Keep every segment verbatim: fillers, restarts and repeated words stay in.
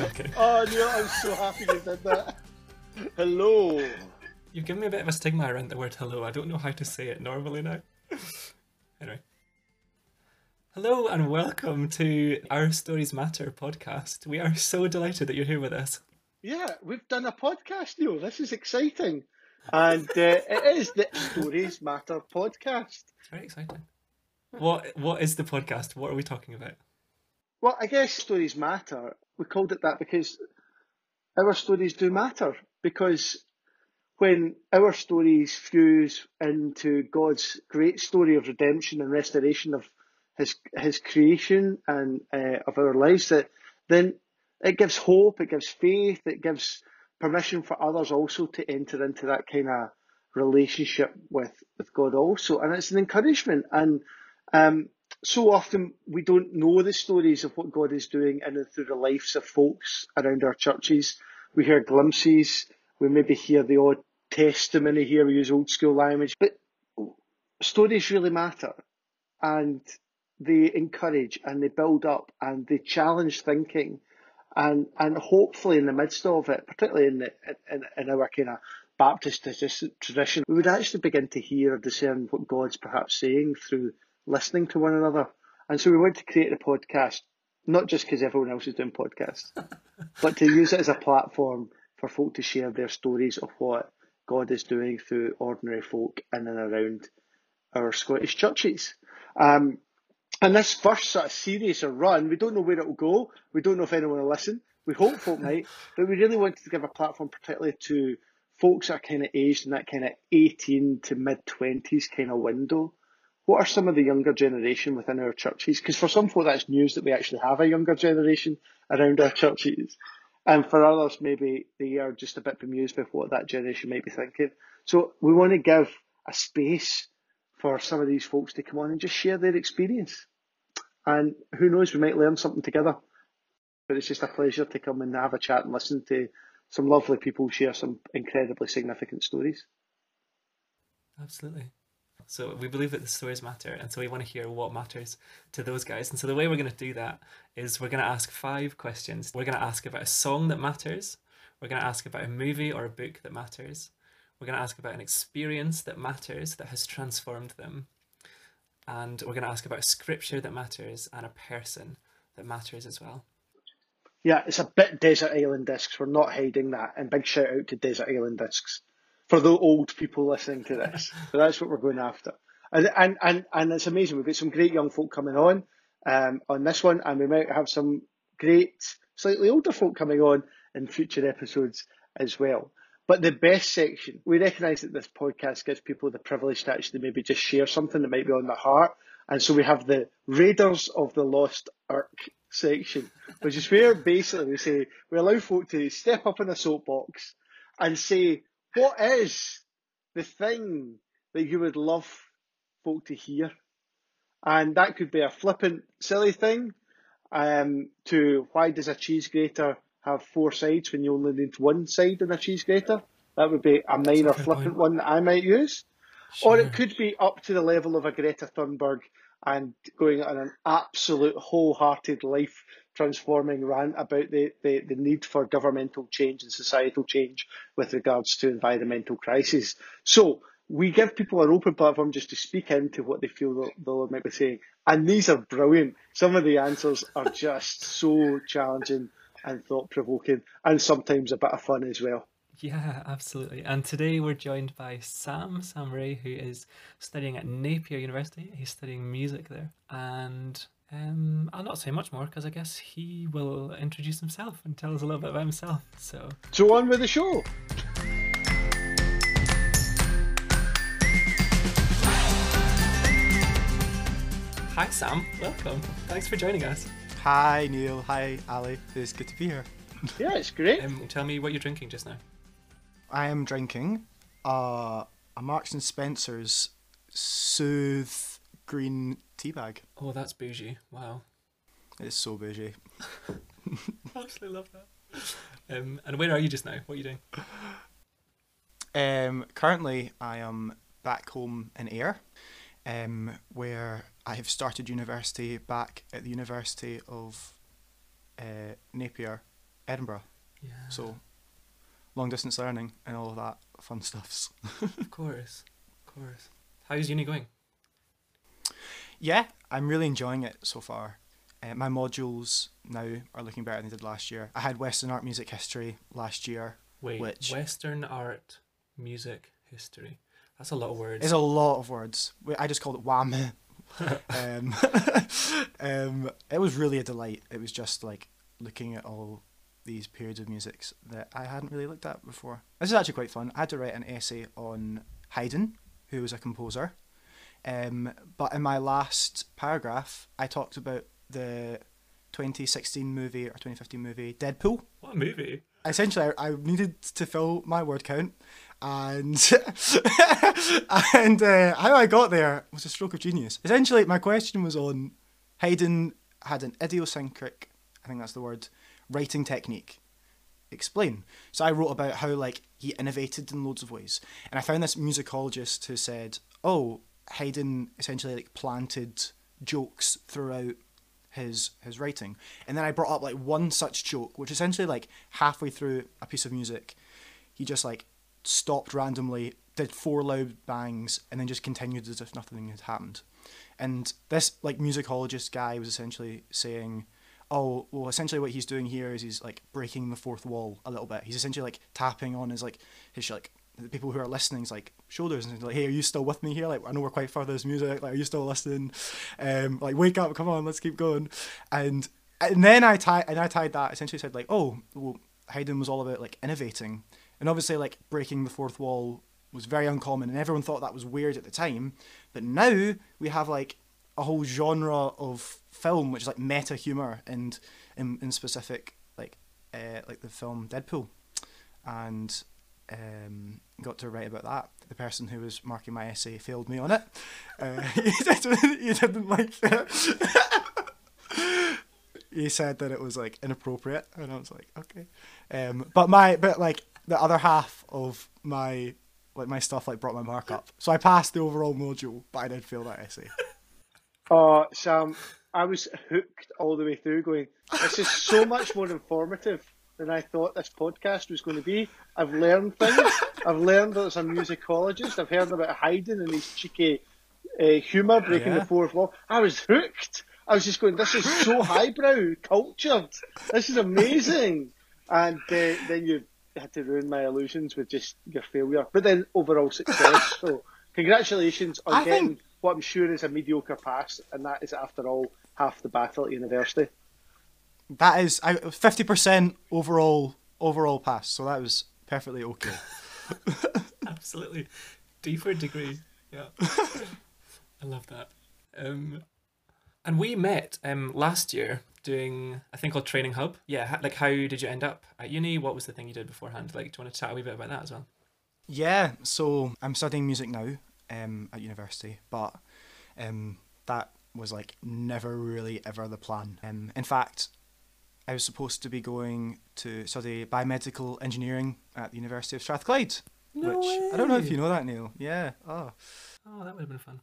Okay. Oh no, I'm so happy you did that. Hello. You've given me a bit of a stigma around the word hello. I don't know how to say it normally now. Anyway. Hello and welcome to Our Stories Matter podcast. We are so delighted that you're here with us. Yeah, we've done a podcast, Neil. This is exciting. And uh, it is the Stories Matter podcast. It's very exciting. What What is the podcast? What are we talking about? Well, I guess stories matter. We called it that because our stories do matter. Because when our stories fuse into God's great story of redemption and restoration of His His creation and uh, of our lives, that then it gives hope, it gives faith, it gives permission for others also to enter into that kind of relationship with with God also, and it's an encouragement. And um, so often we don't know the stories of what God is doing in and through the lives of folks around our churches. We hear glimpses. We maybe hear the odd testimony here. We use old school language, but stories really matter, and they encourage and they build up and they challenge thinking, and and hopefully in the midst of it, particularly in the in, in our kind of Baptist tradition, we would actually begin to hear or discern what God's perhaps saying through listening to one another. And so we want to create a podcast, not just because everyone else is doing podcasts, but to use it as a platform for folk to share their stories of what God is doing through ordinary folk in and around our Scottish churches. Um, and this first sort of series or run, we don't know where it will go. We don't know if anyone will listen. We hope folk might, but we really wanted to give a platform particularly to folks are kind of aged in that kind of eighteen to mid twenties kind of window. What are some of the younger generation within our churches? Because for some folk that's news that we actually have a younger generation around our churches. And for others, maybe they are just a bit bemused with what that generation might be thinking. So we want to give a space for some of these folks to come on and just share their experience. And who knows, we might learn something together. But it's just a pleasure to come and have a chat and listen to some lovely people share some incredibly significant stories. Absolutely. So we believe that the stories matter, and so we want to hear what matters to those guys. And so the way we're going to do that is we're going to ask five questions. We're going to ask about a song that matters. We're going to ask about a movie or a book that matters. We're going to ask about an experience that matters, that has transformed them. And we're going to ask about scripture that matters and a person that matters as well. Yeah, it's a bit Desert Island Discs. We're not hiding that. And big shout out to Desert Island Discs for the old people listening to this. So that's what we're going after. And and and, and it's amazing. We've got some great young folk coming on um, on this one, and we might have some great, slightly older folk coming on in future episodes as well. But the best section, we recognise that this podcast gives people the privilege to actually maybe just share something that might be on their heart. And so we have the Raiders of the Lost Ark section, which is where basically we say, we allow folk to step up in a soapbox and say, what is the thing that you would love folk to hear? And that could be a flippant, silly thing um, to why does a cheese grater have four sides when you only need one side in a cheese grater? That would be a minor flippant one that I might use. Sure. Or it could be up to the level of a Greta Thunberg and going on an absolute wholehearted life-transforming rant about the, the, the need for governmental change and societal change with regards to environmental crisis. So we give people an open platform just to speak into what they feel the, the Lord might be saying. And these are brilliant. Some of the answers are just so challenging and thought-provoking, and sometimes a bit of fun as well. Yeah, absolutely. And today we're joined by Sam, Sam Rae, who is studying at Napier University. He's studying music there. And um, I'll not say much more because I guess he will introduce himself and tell us a little bit about himself. So, so on with the show. Hi, Sam. Welcome. Thanks for joining us. Hi, Neil. Hi, Ali. It's good to be here. Yeah, it's great. Um, tell me what you're drinking just now. I am drinking uh, a Marks and Spencer's Soothe green tea bag. Oh, that's bougie. Wow. It's so bougie. I absolutely love that. Um, and where are you just now? What are you doing? Um, currently, I am back home in Ayr, um, where I have started university back at the University of uh, Napier Edinburgh. Yeah. So long distance learning and all of that fun stuffs. Of course, of course. How's uni going? Yeah, I'm really enjoying it so far. Uh, my modules now are looking better than they did last year. I had Western Art Music History last year. Wait, which... Western Art Music History. That's a lot of words. It's a lot of words. I just called it wham. um, um, it was really a delight. It was just like looking at all these periods of musics that I hadn't really looked at before. This is actually quite fun. I had to write an essay on Haydn, who was a composer. Um, but in my last paragraph, I talked about the twenty sixteen movie or twenty fifteen movie, Deadpool. What movie? Essentially, I, I needed to fill my word count, and and uh, how I got there was a stroke of genius. Essentially, my question was on Haydn had an idiosyncratic, I think that's the word, writing technique. Explain. So I wrote about how like he innovated in loads of ways, and I found this musicologist who said, "Oh, Haydn essentially like planted jokes throughout his his writing." And then I brought up like one such joke, which essentially like halfway through a piece of music, he just like stopped randomly, did four loud bangs, and then just continued as if nothing had happened. And this like musicologist guy was essentially saying, oh, well, essentially what he's doing here is he's like breaking the fourth wall a little bit. He's essentially like tapping on his like his like the people who are listening's like shoulders and like, hey, are you still with me here? Like, I know we're quite far into this music. Like, are you still listening? Um, like, wake up, come on, let's keep going. And and then I tied and I tied that essentially said like, oh, well, Haydn was all about like innovating, and obviously like breaking the fourth wall was very uncommon, and everyone thought that was weird at the time. But now we have like a whole genre of film which is like meta humor, and in in specific like uh, like the film Deadpool, and. Um, got to write about that. The person who was marking my essay failed me on it. Uh, he, didn't, he didn't like it. He said that it was like inappropriate, and I was like, okay. Um, but my but like the other half of my like my stuff like brought my mark up, so I passed the overall module, but I did fail that essay. Oh, Sam, I was hooked all the way through, going, this is so much more informative than I thought this podcast was going to be. I've learned things. I've learned that there's a musicologist. I've heard about Haydn and his cheeky uh, humour, breaking yeah. the fourth wall. I was hooked. I was just going, this is so highbrow, cultured. This is amazing. And uh, then you had to ruin my illusions with just your failure. But then overall success. So congratulations on I getting think... what I'm sure is a mediocre pass. And that is, after all, half the battle at university. That is fifty percent overall overall pass, so that was perfectly okay. Absolutely. D for degree. Yeah. I love that. Um, and we met um last year doing a thing called Training Hub. Yeah, like how did you end up at uni? What was the thing you did beforehand? Like, do you want to chat a wee bit about that as well? Yeah, so I'm studying music now um, at university, but um, that was like never really ever the plan. Um, in fact, I was supposed to be going to study biomedical engineering at the University of Strathclyde, no which way. I don't know if you know that, Neil. Yeah. Oh. Oh, that would have been fun.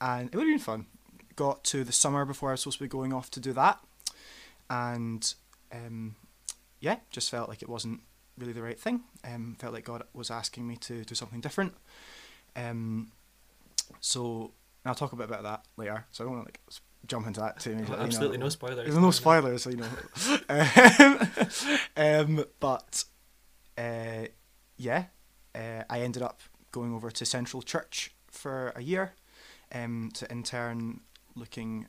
And it would have been fun. Got to the summer before I was supposed to be going off to do that, and um, yeah, just felt like it wasn't really the right thing. Um, felt like God was asking me to do something different. Um, so. And I'll talk a bit about that later, so I don't want to like jump into that too. No, like, absolutely, you know, no spoilers. There's no spoilers, so you know. um, um, but uh, yeah, uh, I ended up going over to Central Church for a year um, to intern, looking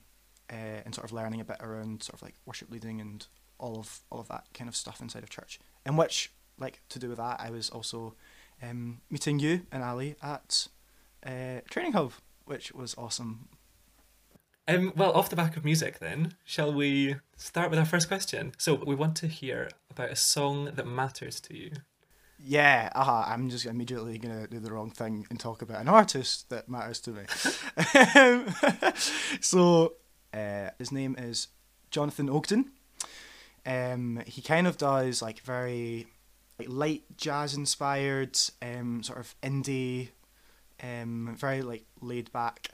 uh, and sort of learning a bit around sort of like worship leading and all of all of that kind of stuff inside of church. And which, like, to do with that, I was also um, meeting you and Ali at uh, Training Hub, which was awesome. Um, well, off the back of music then, shall we start with our first question? So we want to hear about a song that matters to you. Yeah, uh-huh. I'm just immediately going to do the wrong thing and talk about an artist that matters to me. So uh, his name is Jonathan Ogden. Um, he kind of does like very like light jazz inspired, um, sort of indie, Um, very like laid back,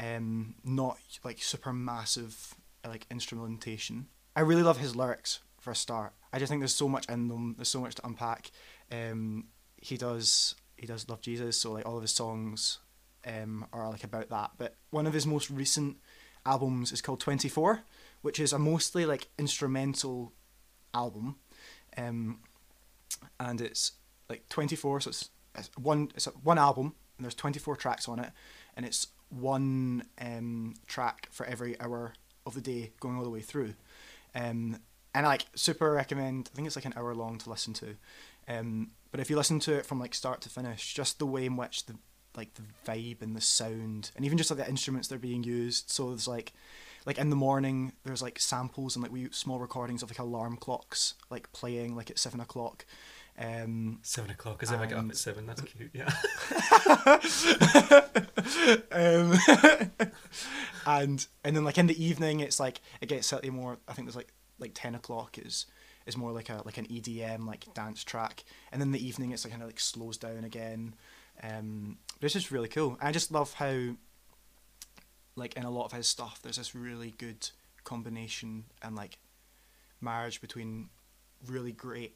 um, not like super massive like instrumentation. I really love his lyrics for a start. I just think there's so much in them. There's so much to unpack. Um, he does he does love Jesus, so like all of his songs um, are like about that. But one of his most recent albums is called twenty-four, which is a mostly like instrumental album, um, and it's like twenty-four. So it's, it's one it's one album, and there's twenty-four tracks on it, and it's one um, track for every hour of the day, going all the way through. Um, and I like super recommend. I think it's like an hour long to listen to, um, but if you listen to it from like start to finish, just the way in which the like the vibe and the sound, and even just like the instruments that are being used. So there's like, like in the morning, there's like samples and like wee small recordings of like alarm clocks like playing like at seven o'clock. Um, seven o'clock, as if I get up at seven. That's cute. Yeah. um, and and then like in the evening, it's like it gets slightly more. I think there's like like ten o'clock is is more like a like an E D M like dance track, and then the evening it's like kind of like slows down again. Um, but it's just really cool. I just love how like in a lot of his stuff, there's this really good combination and like marriage between really great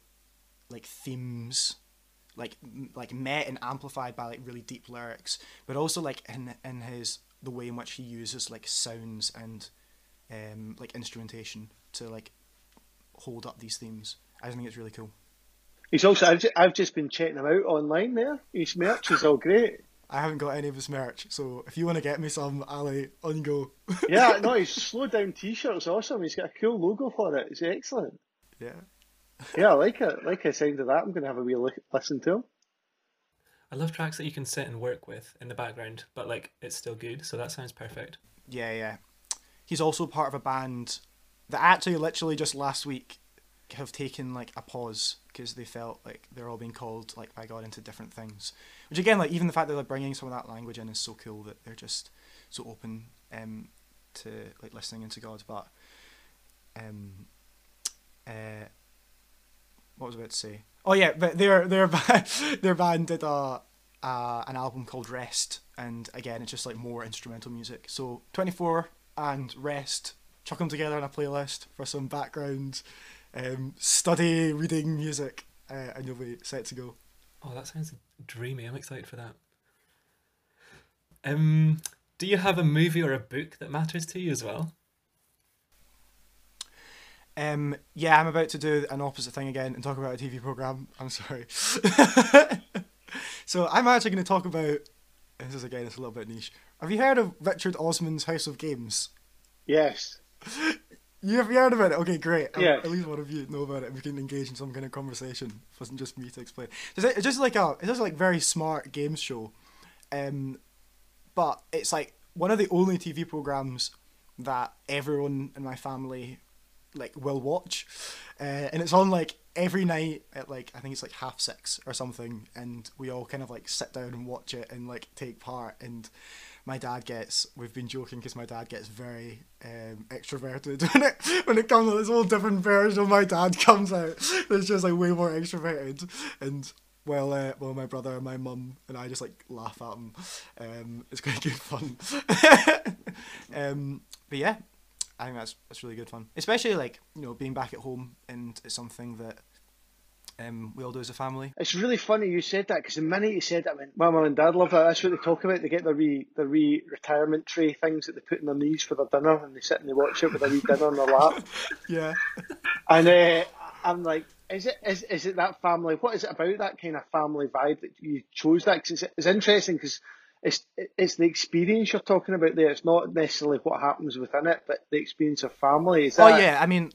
like themes, like like met and amplified by like really deep lyrics, but also like in in his the way in which he uses like sounds and um like instrumentation to like hold up these themes. I just think it's really cool. He's also I've just, I've just been checking him out online there. His merch is all great. I haven't got any of his merch, so if you want to get me some, Ali, on go. Yeah, no, his Slow Down T-shirt's awesome. He's got a cool logo for it. It's excellent. Yeah. Yeah, I like it. Like I sound of that, I'm going to have a wee look, listen to them. I love tracks that you can sit and work with in the background, but like it's still good, so that sounds perfect. Yeah, yeah. He's also part of a band that actually literally just last week have taken like a pause because they felt like they're all being called like by God into different things. Which again, like even the fact that they're bringing some of that language in is so cool that they're just so open um, to like listening into God. But um, uh. What was I about to say? Oh yeah, but their their their band did a uh, an album called Rest, and again it's just like more instrumental music. So twenty-four and Rest, chuck them together in a playlist for some background um, study reading music, uh, and you'll be set to go. Oh, that sounds dreamy! I'm excited for that. Um, do you have a movie or a book that matters to you as well? Um, yeah, I'm about to do an opposite thing again and talk about a T V programme. I'm sorry. So I'm actually going to talk about, this is again, it's a little bit niche. Have you heard of Richard Osman's House of Games? Yes. You have heard about it? Okay, great. Yeah. At least one of you know about it and we can engage in some kind of conversation. It wasn't just me to explain. It's just like a, it's just like very smart game show. Um, but it's like one of the only T V programmes that everyone in my family like will watch, uh, and it's on like every night at like I think it's like half six or something, and we all kind of like sit down and watch it and like take part. And my dad gets, we've been joking because my dad gets very um, extroverted when it when it comes to this whole different version of my dad comes out. It's just like way more extroverted, and well, uh, well, my brother and my mum and I just like laugh at him. Um, it's quite good fun. um, but yeah. I think that's that's really good fun, especially like you know being back at home, and it's something that um we all do as a family. It's really funny you said that because the minute you said that, I went, my mum and dad love that. That's what they talk about. They get their wee their wee retirement tray things that they put on their knees for their dinner, and they sit and they watch it with their wee dinner on their lap. Yeah, and uh, I'm like, is it is is it that family? What is it about that kind of family vibe that you chose that? Because it's, it's interesting because. It's it's the experience you're talking about there. It's not necessarily what happens within it, but the experience of family. Is that... Oh yeah, I mean,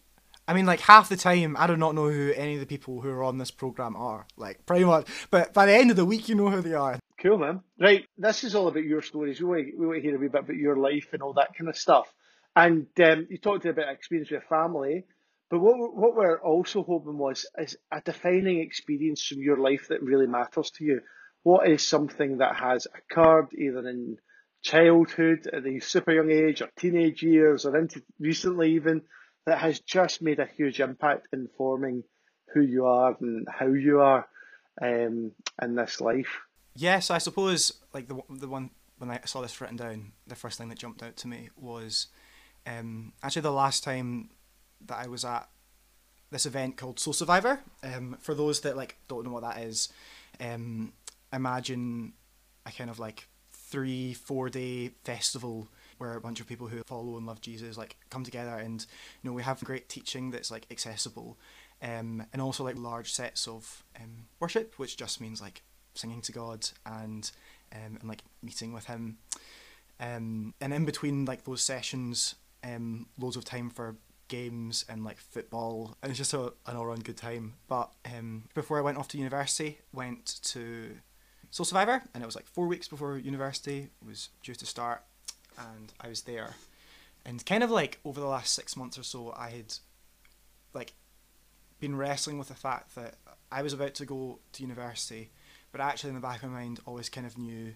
I mean, like half the time I do not know who any of the people who are on this program are. Like pretty much, but by the end of the week, you know who they are. Cool, man. Right, this is all about your stories. We want to, we want to hear a wee bit about your life and all that kind of stuff. And um, you talked about experience with family, but what what we're also hoping was is a defining experience from your life that really matters to you. What is something that has occurred either in childhood, at the super young age, or teenage years, or into recently even, that has just made a huge impact in forming who you are and how you are um, in this life? Yes, I suppose like the the one when I saw this written down, the first thing that jumped out to me was um, actually the last time that I was at this event called Soul Survivor. Um, for those that like don't know what that is, um, imagine a kind of like three, four day festival where a bunch of people who follow and love Jesus like come together, and you know, we have great teaching that's like accessible, um, and also like large sets of um, worship, which just means like singing to God and um, and like meeting with Him, um, and in between like those sessions, um, loads of time for games and like football, and it's just a, an all-round good time. But um, before I went off to university, went to Soul Survivor, and it was like four weeks before university was due to start. And I was there, and kind of like over the last six months or so, I had like been wrestling with the fact that I was about to go to university, but actually in the back of my mind always kind of knew,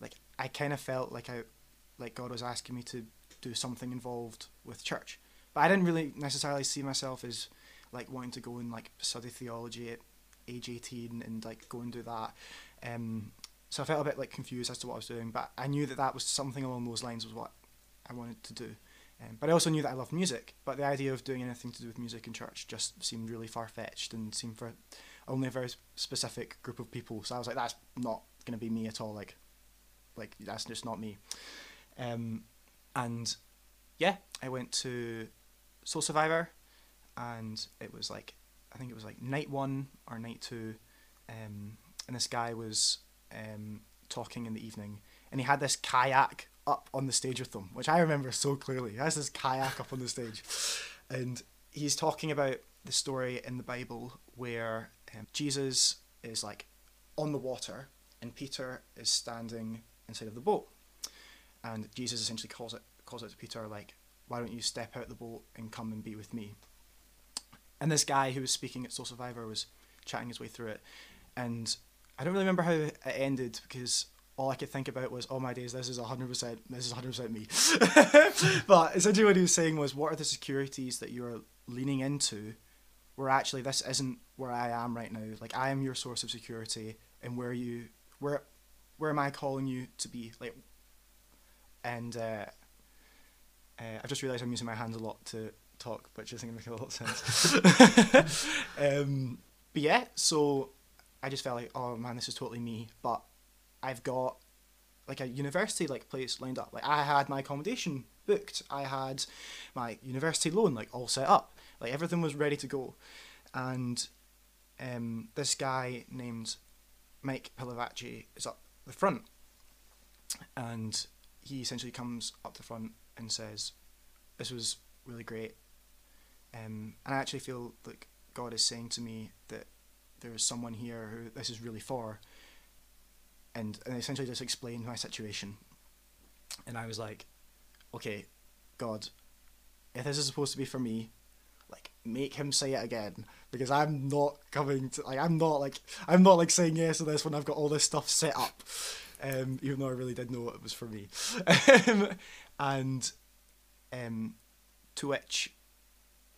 like I kind of felt like I, like God was asking me to do something involved with church, but I didn't really necessarily see myself as like wanting to go and like study theology at age eighteen and like go and do that. Um, So I felt a bit like confused as to what I was doing, but I knew that that was something along those lines was what I wanted to do. Um, but I also knew that I loved music, but the idea of doing anything to do with music in church just seemed really far-fetched and seemed for only a very specific group of people. So I was like, that's not going to be me at all. Like, like that's just not me. Um, and yeah, I went to Soul Survivor, and it was like, I think it was like night one or night two. Um, and this guy was... Um, talking in the evening, and he had this kayak up on the stage with them, which I remember so clearly. He has this kayak up on the stage, and he's talking about the story in the Bible where um, Jesus is like on the water and Peter is standing inside of the boat, and Jesus essentially calls it calls out to Peter like, why don't you step out the boat and come and be with me? And this guy who was speaking at Soul Survivor was chatting his way through it, and I don't really remember how it ended, because all I could think about was, oh my days, this is one hundred percent, this is one hundred percent me. But essentially what he was saying was, what are the securities that you're leaning into where actually this isn't where I am right now? Like, I am your source of security, and where you, where, where am I calling you to be? Like, and uh, uh, I've just realised I'm using my hands a lot to talk, which I think makes a lot of sense. um, but yeah, so... I just felt like, oh man, this is totally me, but I've got like a university like place lined up. Like, I had my accommodation booked, I had my university loan like all set up, like everything was ready to go. And um, this guy named Mike Pilavachi is up the front, and he essentially comes up the front and says, this was really great, um, and I actually feel like God is saying to me that there is someone here who this is really for, and and essentially just explained my situation. And I was like, okay, God, if this is supposed to be for me, like, make him say it again, because I'm not coming to, like, I'm not like I'm not like saying yes to this when I've got all this stuff set up, um, even though I really did know it was for me. And um, to which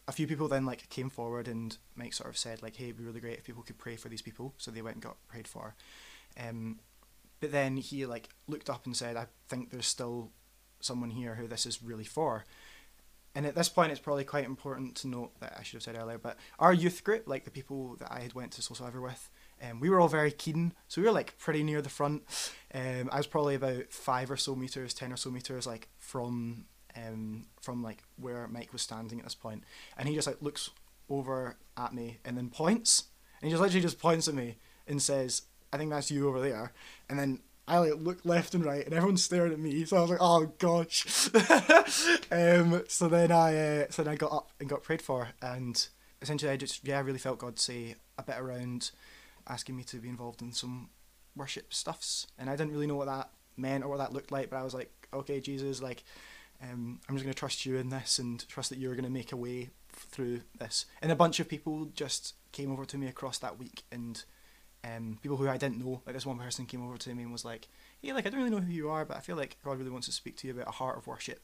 a few people then like came forward, and Mike sort of said like, hey, it'd be really great if people could pray for these people. So they went and got prayed for. Um, but then he like looked up and said, I think there's still someone here who this is really for. And at this point, it's probably quite important to note that I should have said earlier, but our youth group, like the people that I had went to Soul Survivor with, um, we were all very keen. So we were like pretty near the front. Um, I was probably about five or so meters, ten or so meters, like from Um, from like where Mike was standing at this point, and he just like looks over at me and then points, and he just literally just points at me and says, I think that's you over there. And then I like look left and right, and everyone's staring at me, so I was like, oh gosh. um, so then I uh, so then I got up and got prayed for, and essentially I just yeah I really felt God say a bit around asking me to be involved in some worship stuffs, and I didn't really know what that meant or what that looked like, but I was like, okay Jesus, like Um, I'm just going to trust you in this, and trust that you're going to make a way through this. And a bunch of people just came over to me across that week, and um, people who I didn't know, like this one person came over to me and was like, hey, like, I don't really know who you are, but I feel like God really wants to speak to you about a heart of worship,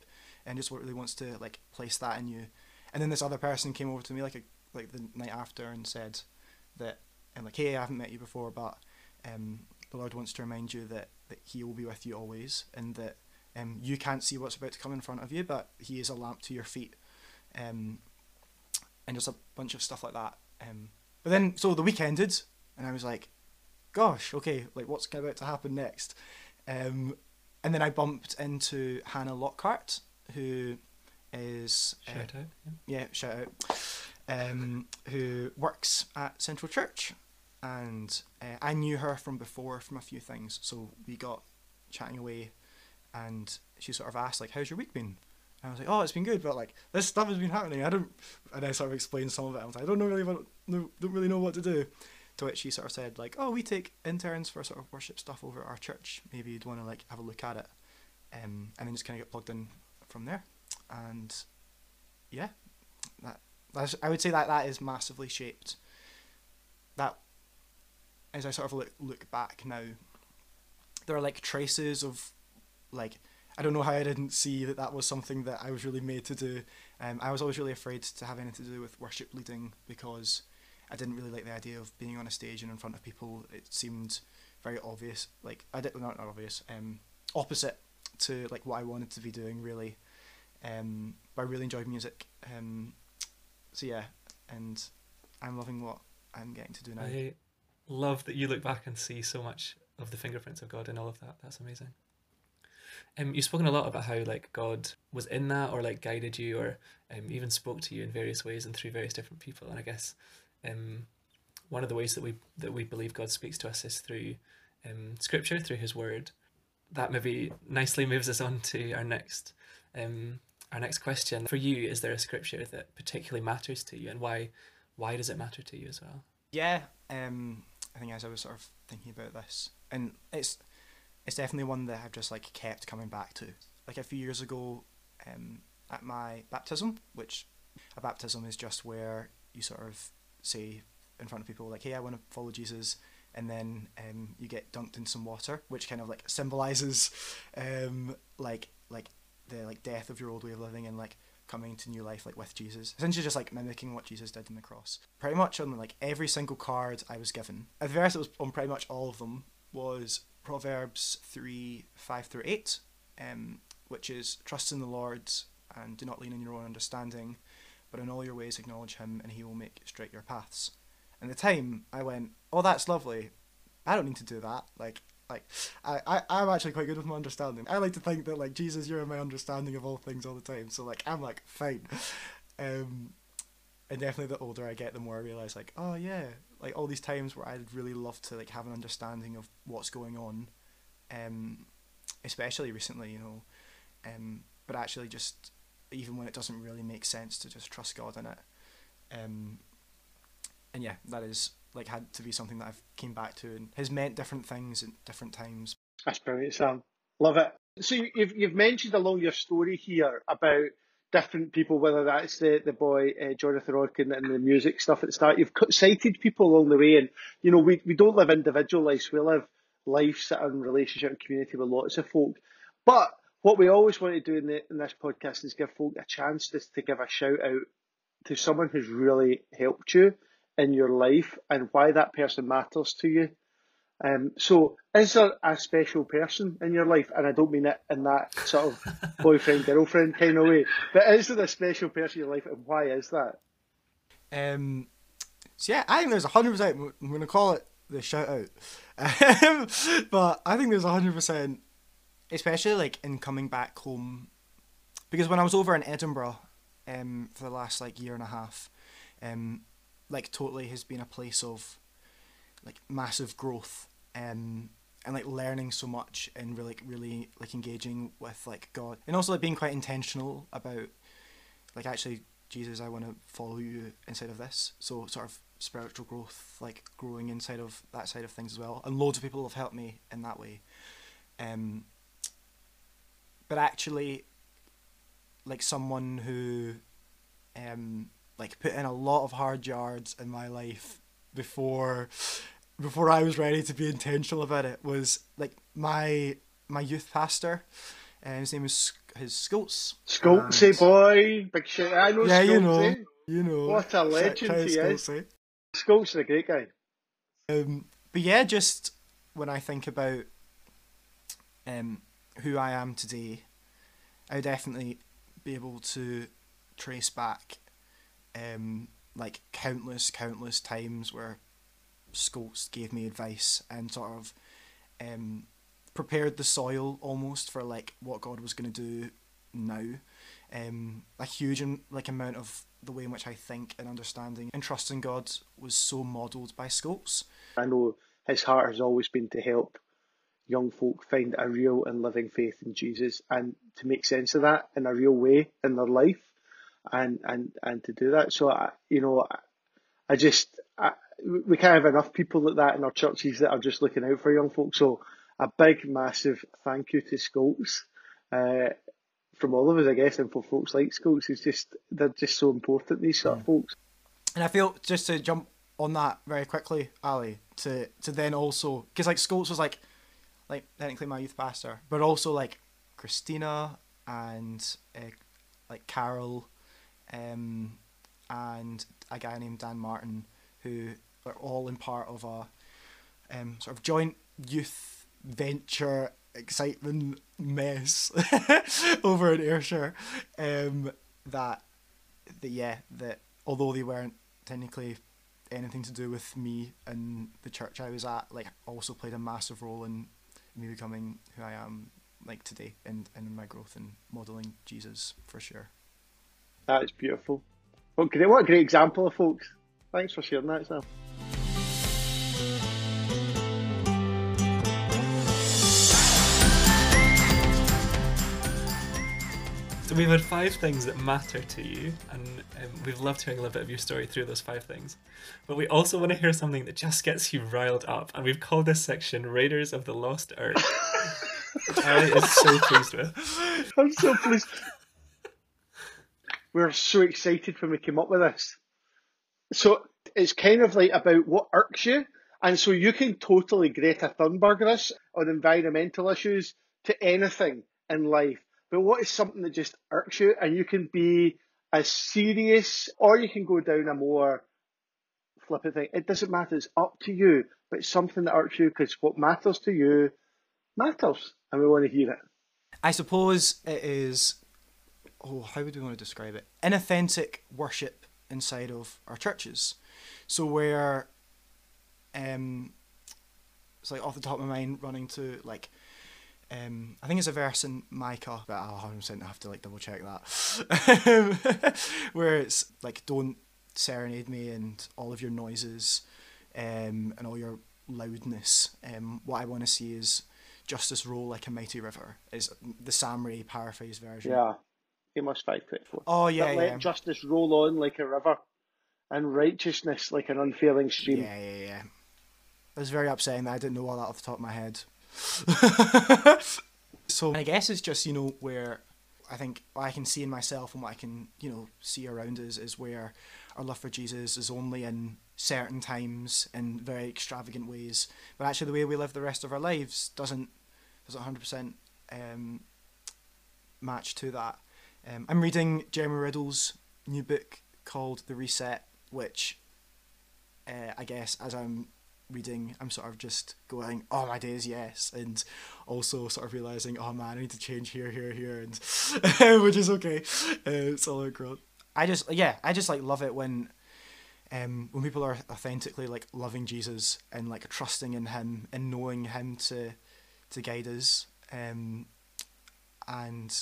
and just really wants to like place that in you. And then this other person came over to me like a, like the night after and said that, and like, hey, I haven't met you before, but um, the Lord wants to remind you that, that he will be with you always, and that Um, you can't see what's about to come in front of you, but he is a lamp to your feet. Um, and there's a bunch of stuff like that. Um, but then, so the week ended, and I was like, gosh, okay, like what's about to happen next? Um, and then I bumped into Hannah Lockhart, who is... Uh, shout out. Yeah, yeah shout out. Um, who works at Central Church. And uh, I knew her from before from a few things. So we got chatting away, and she sort of asked, like, how's your week been? And I was like, oh, it's been good, but like this stuff has been happening. I don't, and I sort of explained some of it. I was like, I don't know really what, no, don't really know what to do. To which she sort of said, like, oh, we take interns for sort of worship stuff over at our church. Maybe you'd want to like have a look at it, um, and then just kind of get plugged in from there. And yeah, that that's, I would say that that is massively shaped. That, as I sort of look look back now, there are like traces of, like, I don't know how I didn't see that that was something that I was really made to do. Um, I was always really afraid to have anything to do with worship leading because I didn't really like the idea of being on a stage and in front of people. It seemed very obvious, like, I didn't, not obvious, um, opposite to like what I wanted to be doing really. Um, but I really enjoyed music. Um, so yeah, and I'm loving what I'm getting to do now. I love that you look back and see so much of the fingerprints of God in all of that. That's amazing. Um, you've spoken a lot about how like God was in that, or like guided you, or um, even spoke to you in various ways and through various different people. And I guess um, one of the ways that we that we believe God speaks to us is through um, Scripture, through His Word. That maybe nicely moves us on to our next um, our next question. For you, is there a Scripture that particularly matters to you, and why why does it matter to you as well? Yeah, um, I think as I was sort of thinking about this, and it's. It's definitely one that I've just like kept coming back to. Like a few years ago, um, at my baptism, which a baptism is just where you sort of say in front of people like, hey, I want to follow Jesus, and then um, you get dunked in some water, which kind of like symbolizes um, like like the like death of your old way of living and like coming to new life like with Jesus. Essentially just like mimicking what Jesus did on the cross. Pretty much on like every single card I was given, a verse that was on pretty much all of them was Proverbs three, five through eight, um, which is, trust in the Lord and do not lean on your own understanding, but in all your ways acknowledge him and he will make straight your paths. And at the time I went, oh, that's lovely. I don't need to do that. Like, like I, I, I'm actually quite good with my understanding. I like to think that like, Jesus, you're in my understanding of all things all the time. So like, I'm like, fine. Um, and definitely the older I get, the more I realize like, oh yeah, like all these times where I'd really love to like have an understanding of what's going on, um, especially recently, you know, um, but actually just even when it doesn't really make sense to just trust God in it. Um, and yeah, that is like had to be something that I've came back to and has meant different things at different times. That's brilliant, Sam. Love it. So you've, you've mentioned along your story here about different people, whether that's the, the boy uh, Jonathan Ogden and the music stuff at the start. You've cited people along the way, and you know we, we don't live individual lives, we live lives that are in relationship and community with lots of folk. But what we always want to do in, the, in this podcast is give folk a chance to, to give a shout out to someone who's really helped you in your life and why that person matters to you. Um, so is there a special person in your life, and I don't mean it in that sort of boyfriend, girlfriend kind of way, but is there a special person in your life, and why is that? Um, so yeah, I think there's one hundred percent, I'm going to call it the shout out, but I think there's one hundred percent, especially like in coming back home, because when I was over in Edinburgh um, for the last like year and a half, um, like totally has been a place of like massive growth, um, and like learning so much and really, really like engaging with like God, and also like being quite intentional about like, actually, Jesus, I want to follow you inside of this. So sort of spiritual growth, like growing inside of that side of things as well. And loads of people have helped me in that way. Um, but actually like someone who, um, like put in a lot of hard yards in my life before, before I was ready to be intentional about it, was like my my youth pastor, and uh, his name was his Schultz. Schultzy and... boy, big shit. I know. Yeah, Schultzy. you know, you know. What a legend he is. Schultz is a great guy. Um, but yeah, just when I think about um who I am today, I would definitely be able to trace back um like countless, countless times where Schultz gave me advice and sort of um, prepared the soil almost for like what God was going to do now. Um, a huge like amount of the way in which I think and understanding and trusting God was so modelled by Schultz. I know his heart has always been to help young folk find a real and living faith in Jesus and to make sense of that in a real way in their life, and and, and to do that. So, I, you know, I, I just, I, we can't have enough people like that in our churches that are just looking out for young folk. So a big, massive thank you to Schultz uh, from all of us, I guess, and for folks like Schultz. It's just, they're just so important, these sort yeah. of folks. And I feel, just to jump on that very quickly, Ali, to, to then also, because like Schultz was like, like technically my youth pastor, but also like Christina and uh, like Carol um, and a guy named Dan Martin, who are all in part of a um, sort of joint youth venture excitement mess over in Ayrshire. Um, that, that, yeah, that although they weren't technically anything to do with me and the church I was at, like also played a massive role in me becoming who I am like today, and, and my growth and modelling Jesus for sure. That is beautiful. What great, what a great example of folks. Thanks for sharing that, Sam. So we've had five things that matter to you, and um, we've loved hearing a little bit of your story through those five things. But we also want to hear something that just gets you riled up, and we've called this section Raiders of the Lost Earth. I am so pleased with. I'm so pleased. We're so excited when we came up with this. So it's kind of like about what irks you, and so you can totally Greta Thunberg this on environmental issues to anything in life. But what is something that just irks you, and you can be as serious or you can go down a more flippant thing. It doesn't matter, it's up to you, but it's something that irks you because what matters to you matters, and we want to hear it. I suppose it is, oh, how would we want to describe it? Inauthentic worship inside of our churches. So where um it's like off the top of my mind running to like um I think it's a verse in Micah, but I'll one hundred percent have to like double check that. Where it's like, don't serenade me and all of your noises um and all your loudness. Um what I want to see is justice roll like a mighty river, is the Sam Rae paraphrase version. Yeah. He must fight it for. Oh yeah, but let yeah. justice roll on like a river, and righteousness like an unfailing stream. Yeah, yeah, yeah. It was very upsetting that I didn't know all that off the top of my head. So I guess it's just, you know, where I think what I can see in myself and what I can, you know, see around us is where our love for Jesus is only in certain times in very extravagant ways, but actually the way we live the rest of our lives doesn't doesn't one hundred percent um, match to that. Um, I'm reading Jeremy Riddle's new book called The Reset, which uh, I guess as I'm reading, I'm sort of just going, oh my days, yes, and also sort of realising, oh man, I need to change here, here, here, and which is okay. Uh, it's all our growth. I just, yeah, I just like love it when um, when people are authentically like loving Jesus and like trusting in him and knowing him to, to guide us. Um, and...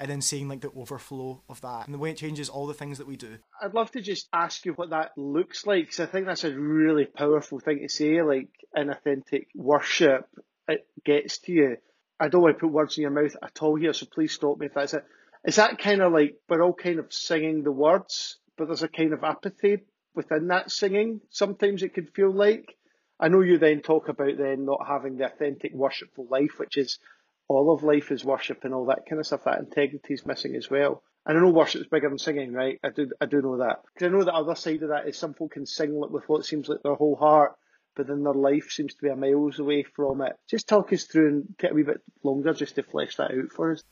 and then seeing like the overflow of that and the way it changes all the things that we do. I'd love to just ask you what that looks like, because I think that's a really powerful thing to say, like inauthentic worship, it gets to you. I don't want to put words in your mouth at all here, so please stop me if that's it. Is that kind of like, we're all kind of singing the words, but there's a kind of apathy within that singing, sometimes it could feel like. I know you then talk about then not having the authentic worshipful life, which is all of life is worship and all that kind of stuff. That integrity is missing as well. And I know worship's bigger than singing, right? I do, I do know that. Because I know the other side of that is some folk can sing with what seems like their whole heart, but then their life seems to be a miles away from it. Just talk us through and get a wee bit longer just to flesh that out for us.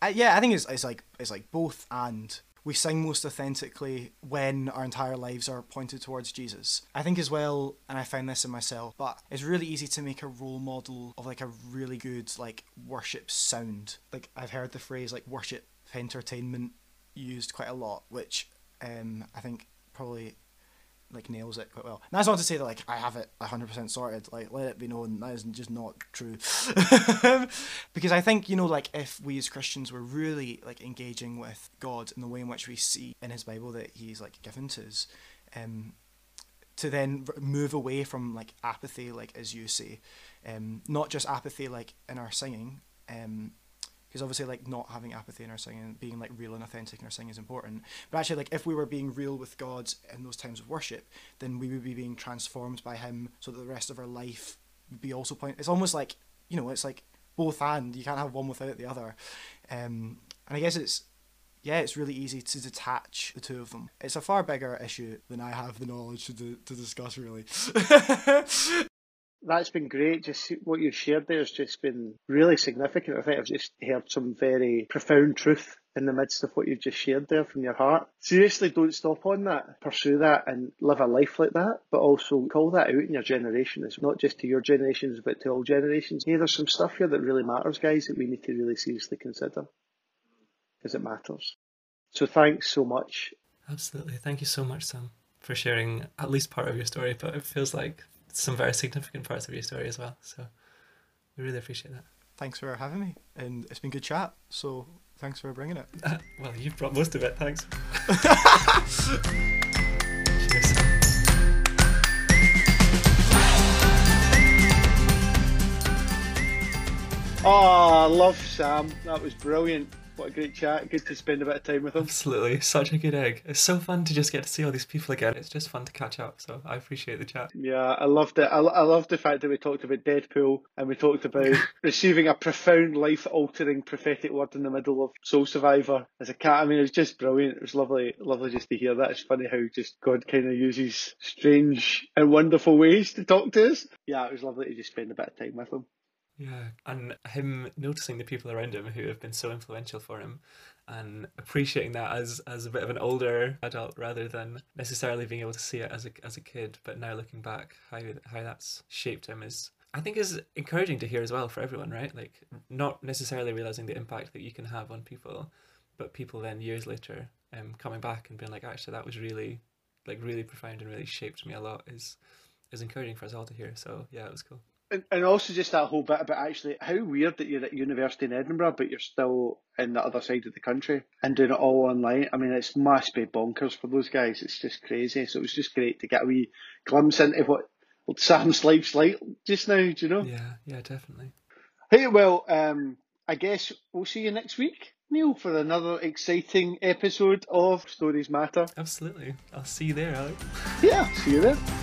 Uh, yeah, I think it's it's like it's like both, and we sing most authentically when our entire lives are pointed towards Jesus. I think as well, and I found this in myself, but it's really easy to make a role model of like a really good like worship sound. Like I've heard the phrase like worship entertainment used quite a lot, which um, I think probably like nails it quite well. And that's not to say that like I have it one hundred percent sorted. Like, let it be known that is just not true. Because I think, you know, like if we as Christians were really like engaging with God in the way in which we see in his Bible that he's like given to us, um, to then move away from like apathy, like as you say, um, not just apathy like in our singing, um, because obviously like not having apathy in our singing, being like real and authentic in our singing is important, but actually like if we were being real with God in those times of worship, then we would be being transformed by him so that the rest of our life would be also point. It's almost like, you know, it's like both and, you can't have one without the other. Um, and I guess it's, yeah, it's really easy to detach the two of them. It's a far bigger issue than I have the knowledge to, do, to discuss really. That's been great. Just what you've shared there has just been really significant. I think I've just heard some very profound truth in the midst of what you've just shared there from your heart. Seriously, don't stop on that. Pursue that and live a life like that, but also call that out in your generation. It's not just to your generations, but to all generations. Hey, there's some stuff here that really matters, guys, that we need to really seriously consider because it matters. So thanks so much. Absolutely. Thank you so much, Sam, for sharing at least part of your story, but it feels like some very significant parts of your story as well, so we really appreciate that. Thanks for having me, and it's been good chat, so thanks for bringing it. Uh, well, you've brought most of it, thanks. Cheers. Oh, I love Sam, that was brilliant. What a great chat, good to spend a bit of time with him. Absolutely, such a good egg. It's so fun to just get to see all these people again. It's just fun to catch up, so I appreciate the chat. Yeah, I loved it. I, I loved the fact that we talked about Deadpool and we talked about receiving a profound life-altering prophetic word in the middle of Soul Survivor as a cat. I mean, it was just brilliant. It was lovely, lovely just to hear that. It's funny how just God kind of uses strange and wonderful ways to talk to us. Yeah, it was lovely to just spend a bit of time with him. Yeah, and him noticing the people around him who have been so influential for him and appreciating that as as a bit of an older adult rather than necessarily being able to see it as a, as a kid, but now looking back, how how that's shaped him is, I think, is encouraging to hear as well for everyone, right? Like, not necessarily realising the impact that you can have on people, but people then years later um, coming back and being like, actually, that was really, like, really profound and really shaped me a lot is, is encouraging for us all to hear. So, yeah, it was cool. And also just that whole bit about actually how weird that you're at university in Edinburgh, but you're still in the other side of the country and doing it all online. I mean, it must be bonkers for those guys. It's just crazy. So it was just great to get a wee glimpse into what Sam's life's like just now, do you know? Yeah, yeah, definitely. Hey, well, um, I guess we'll see you next week, Neil, for another exciting episode of Stories Matter. Absolutely. I'll see you there, Alec. Yeah, see you there.